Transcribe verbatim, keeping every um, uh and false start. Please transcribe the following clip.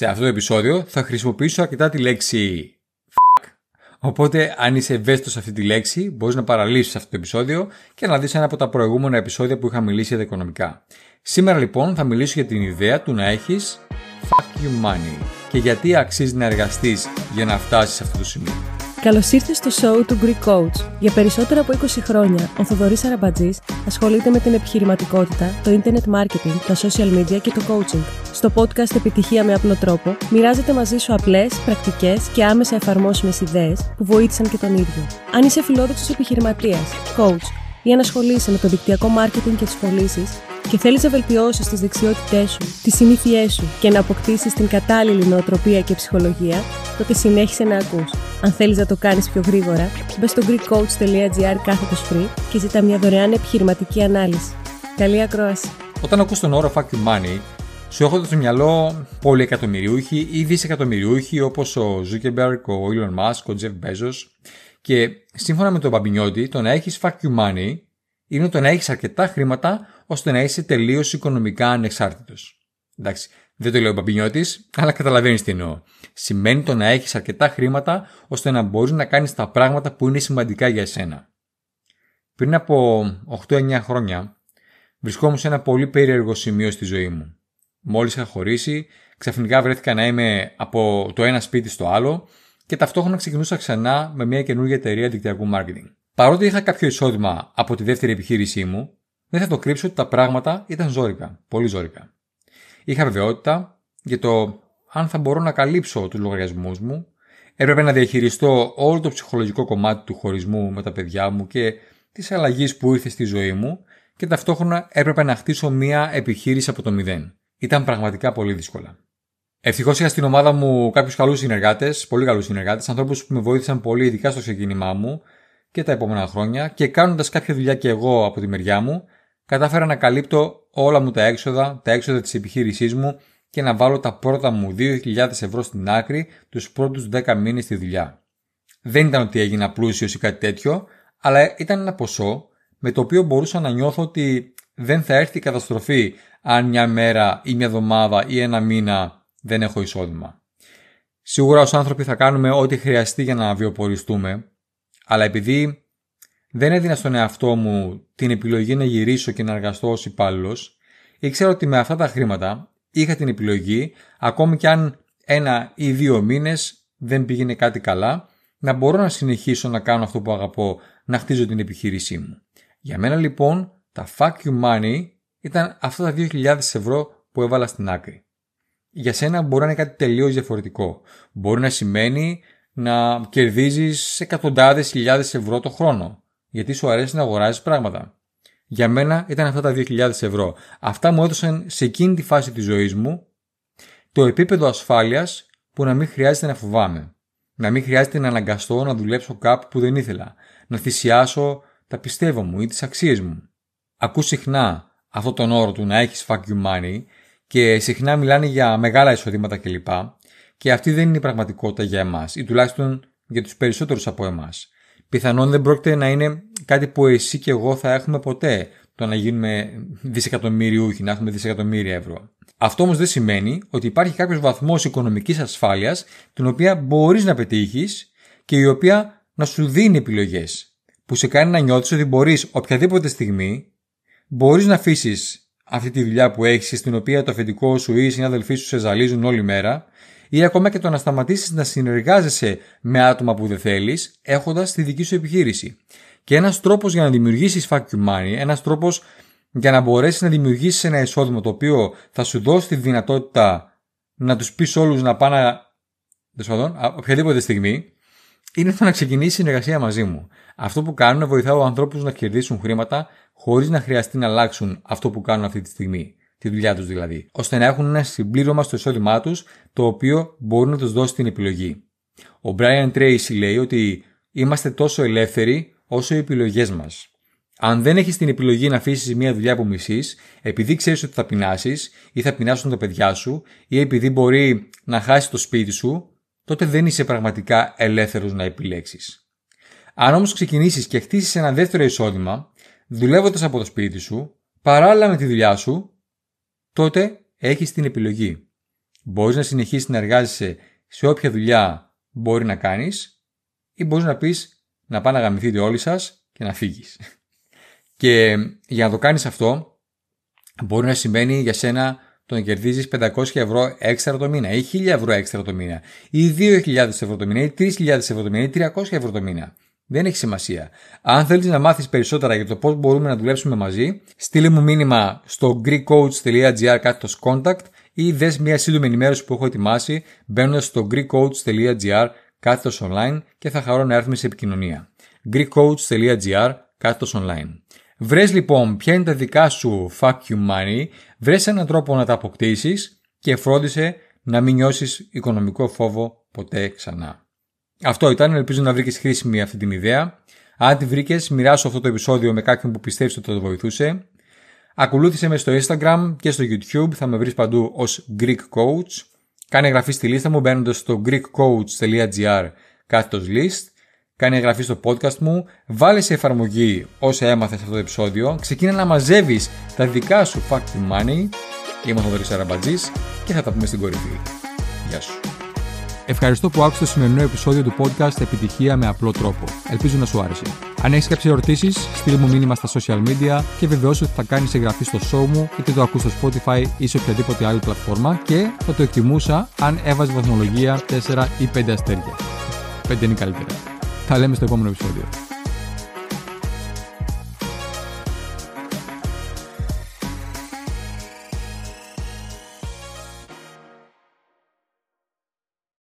Σε αυτό το επεισόδιο θα χρησιμοποιήσω αρκετά τη λέξη fuck. Οπότε, αν είσαι ευαίσθητος σε αυτή τη λέξη, μπορείς να παραλείψεις αυτό το επεισόδιο και να δεις ένα από τα προηγούμενα επεισόδια που είχα μιλήσει για τα οικονομικά. Σήμερα λοιπόν θα μιλήσω για την ιδέα του να έχεις fuck you money και γιατί αξίζει να εργαστείς για να φτάσεις σε αυτό το σημείο. Καλώς ήρθες στο show του Greek Coach. Για περισσότερα από είκοσι χρόνια, ο Θοδωρής Αραμπατζής ασχολείται με την επιχειρηματικότητα, το internet marketing, τα social media και το coaching. Στο podcast Επιτυχία με Απλό τρόπο, μοιράζεται μαζί σου απλές, πρακτικές και άμεσα εφαρμόσιμες ιδέες που βοήθησαν και τον ίδιο. Αν είσαι φιλόδοξος επιχειρηματίας, coach ή ανασχολείσαι με το δικτυακό marketing και τις πωλήσεις και θέλεις να βελτιώσεις τις δεξιότητές σου, τις συνήθειές σου και να αποκτήσεις την κατάλληλη νοοτροπία και ψυχολογία, τότε συνέχισε να ακούς. Αν θέλεις να το κάνεις πιο γρήγορα, μπε στο greekcoach.gr κάθετος free και ζητά μια δωρεάν επιχειρηματική ανάλυση. Καλή ακρόαση. Όταν ακούς τον όρο fuck you money, σου έρχονται στο μυαλό πολυεκατομμυριούχοι ή δισεκατομμυριούχοι όπως ο Zuckerberg, ο Elon Musk, ο Jeff Bezos. Και σύμφωνα με τον Μπαμπινιώτη, το να έχεις fuck you money είναι το να έχεις αρκετά χρήματα ώστε να είσαι τελείως οικονομικά ανεξάρτητος. Εντάξει, δεν το λέει ο Μπαμπινιώτης, αλλά καταλαβαίνεις τι εννοώ. Σημαίνει το να έχεις αρκετά χρήματα ώστε να μπορείς να κάνεις τα πράγματα που είναι σημαντικά για εσένα. Πριν από οκτώ εννιά χρόνια, βρισκόμουν σε ένα πολύ περίεργο σημείο στη ζωή μου. Μόλις είχα χωρίσει, ξαφνικά βρέθηκα να είμαι από το ένα σπίτι στο άλλο και ταυτόχρονα ξεκινούσα ξανά με μια καινούργια εταιρεία δικτυακού marketing. Παρότι είχα κάποιο εισόδημα από τη δεύτερη επιχείρησή μου, δεν θα το κρύψω ότι τα πράγματα ήταν ζόρικα, πολύ ζόρικα. Είχα βεβαιότητα για το αν θα μπορώ να καλύψω τους λογαριασμούς μου, έπρεπε να διαχειριστώ όλο το ψυχολογικό κομμάτι του χωρισμού με τα παιδιά μου και της αλλαγής που ήρθε στη ζωή μου και ταυτόχρονα έπρεπε να χτίσω μια επιχείρηση από το μηδέν. Ήταν πραγματικά πολύ δύσκολα. Ευτυχώς είχα στην ομάδα μου κάποιους καλούς συνεργάτες, πολύ καλούς συνεργάτες, ανθρώπους που με βοήθησαν πολύ ειδικά στο ξεκίνημά μου και τα επόμενα χρόνια και κάνοντας κάποια δουλειά και εγώ από τη μεριά μου, κατάφερα να καλύπτω όλα μου τα έξοδα, τα έξοδα της επιχείρησής μου και να βάλω τα πρώτα μου δύο χιλιάδες ευρώ στην άκρη τους πρώτους δέκα μήνες στη δουλειά. Δεν ήταν ότι έγινα πλούσιος ή κάτι τέτοιο, αλλά ήταν ένα ποσό με το οποίο μπορούσα να νιώθω ότι δεν θα έρθει η καταστροφή αν μια μέρα ή μια εβδομάδα ή ένα μήνα δεν έχω εισόδημα. Σίγουρα ως άνθρωποι θα κάνουμε ό,τι χρειαστεί για να βιοποριστούμε, αλλά επειδή δεν έδινα στον εαυτό μου την επιλογή να γυρίσω και να εργαστώ ως υπάλληλος, ήξερα ότι με αυτά τα χρήματα είχα την επιλογή, ακόμη κι αν ένα ή δύο μήνες δεν πήγαινε κάτι καλά, να μπορώ να συνεχίσω να κάνω αυτό που αγαπώ, να χτίζω την επιχείρησή μου. Για μένα λοιπόν, τα fuck you money ήταν αυτά τα δύο χιλιάδες ευρώ που έβαλα στην άκρη. Για σένα μπορεί να είναι κάτι τελείως διαφορετικό. Μπορεί να σημαίνει να κερδίζεις εκατοντάδες χιλιάδες ευρώ το χρόνο, γιατί σου αρέσει να αγοράζεις πράγματα. Για μένα ήταν αυτά τα δύο χιλιάδες ευρώ. Αυτά μου έδωσαν σε εκείνη τη φάση της ζωής μου το επίπεδο ασφάλειας που να μην χρειάζεται να φοβάμαι. Να μην χρειάζεται να αναγκαστώ να δουλέψω κάπου που δεν ήθελα. Να θυσιάσω τα πιστεύω μου ή τις αξίες μου. Ακούς συχνά αυτόν τον όρο του να έχεις fuck you money και συχνά μιλάνε για μεγάλα εισοδήματα κλπ. Και αυτή δεν είναι η πραγματικότητα για εμάς ή τουλάχιστον για τους περισσότερους από εμάς. Πιθανόν δεν πρόκειται να είναι κάτι που εσύ και εγώ θα έχουμε ποτέ, το να γίνουμε δισεκατομμυριούχοι, να έχουμε δισεκατομμύρια ευρώ. Αυτό όμως δεν σημαίνει ότι υπάρχει κάποιος βαθμός οικονομικής ασφάλειας, την οποία μπορείς να πετύχεις και η οποία να σου δίνει επιλογές, που σε κάνει να νιώθεις ότι μπορείς οποιαδήποτε στιγμή, μπορείς να αφήσεις αυτή τη δουλειά που έχεις, στην οποία το αφεντικό σου ή οι συνάδελφοί σου σε ζαλίζουν όλη μέρα, ή ακόμα και το να σταματήσεις να συνεργάζεσαι με άτομα που δεν θέλεις, έχοντας τη δική σου επιχείρηση. Και ένας τρόπος για να δημιουργήσεις fuck you money, ένας τρόπος για να μπορέσεις να δημιουργήσεις ένα εισόδημα το οποίο θα σου δώσει τη δυνατότητα να τους πεις όλους να πάνε οποιαδήποτε στιγμή, είναι το να ξεκινήσει συνεργασία μαζί μου. Αυτό που κάνουν βοηθάω ανθρώπους να κερδίσουν χρήματα χωρίς να χρειαστεί να αλλάξουν αυτό που κάνουν αυτή τη στιγμή. Τη δουλειά τους δηλαδή, ώστε να έχουν ένα συμπλήρωμα στο εισόδημά τους το οποίο μπορεί να τους δώσει την επιλογή. Ο Brian Tracy λέει ότι είμαστε τόσο ελεύθεροι όσο οι επιλογές μας. Αν δεν έχεις την επιλογή να αφήσεις μια δουλειά που μισείς, επειδή ξέρεις ότι θα πεινάσεις ή θα πεινάσουν τα παιδιά σου ή επειδή μπορεί να χάσεις το σπίτι σου, τότε δεν είσαι πραγματικά ελεύθερος να επιλέξεις. Αν όμως ξεκινήσεις και χτίσεις ένα δεύτερο εισόδημα, δουλεύοντας από το σπίτι σου, παράλληλα με τη δουλειά σου, τότε έχεις την επιλογή. Μπορείς να συνεχίσεις να εργάζεσαι σε όποια δουλειά μπορεί να κάνεις ή μπορείς να πεις να πάνε να γαμηθείτε όλοι σας και να φύγεις. Και για να το κάνεις αυτό μπορεί να σημαίνει για σένα το να κερδίζεις πεντακόσια ευρώ έξτρα το μήνα ή χίλια ευρώ έξτρα το μήνα ή δύο χιλιάδες ευρώ το μήνα ή τρεις χιλιάδες ευρώ το μήνα ή τριακόσια ευρώ το μήνα. Δεν έχει σημασία. Αν θέλεις να μάθεις περισσότερα για το πώς μπορούμε να δουλέψουμε μαζί, στείλε μου μήνυμα στο greekcoach.gr κάθετος contact ή δες μια σύντομη ενημέρωση που έχω ετοιμάσει μπαίνοντας στο greekcoach.gr κάθετος online και θα χαρώ να έρθουμε σε επικοινωνία. greekcoach.gr κάθετος online. Βρες λοιπόν ποια είναι τα δικά σου fuck you money, βρες έναν τρόπο να τα αποκτήσεις και φρόντισε να μην νιώσεις οικονομικό φόβο ποτέ ξανά. Αυτό ήταν, ελπίζω να βρήκες χρήσιμη αυτή την ιδέα. Αν τη βρήκες, μοιράσου αυτό το επεισόδιο με κάποιον που πιστεύεις ότι θα το βοηθούσε. Ακολούθησε με στο Instagram και στο YouTube, θα με βρεις παντού ως Greek Coach. Κάνε εγγραφή στη λίστα μου μπαίνοντας στο greekcoach.gr κάθετος list. Κάνε εγγραφή στο podcast μου, βάλε σε εφαρμογή όσα έμαθες αυτό το επεισόδιο, ξεκίνα να μαζεύεις τα δικά σου fuck you money. Είμαι ο Θοδωρής Αραμπατζής και θα τα πούμε στην κορυφή. Γεια σου. Ευχαριστώ που άκουσες το σημερινό επεισόδιο του podcast Επιτυχία με Απλό Τρόπο. Ελπίζω να σου άρεσε. Αν έχεις κάποιες ερωτήσεις, στείλ μου μήνυμα στα social media και βεβαιώσου ότι θα κάνεις εγγραφή στο show μου είτε το ακούς στο Spotify ή σε οποιαδήποτε άλλη πλατφόρμα και θα το εκτιμούσα αν έβαζε βαθμολογία τέσσερα ή πέντε αστέρια. πέντε είναι καλύτερα. Τα λέμε στο επόμενο επεισόδιο.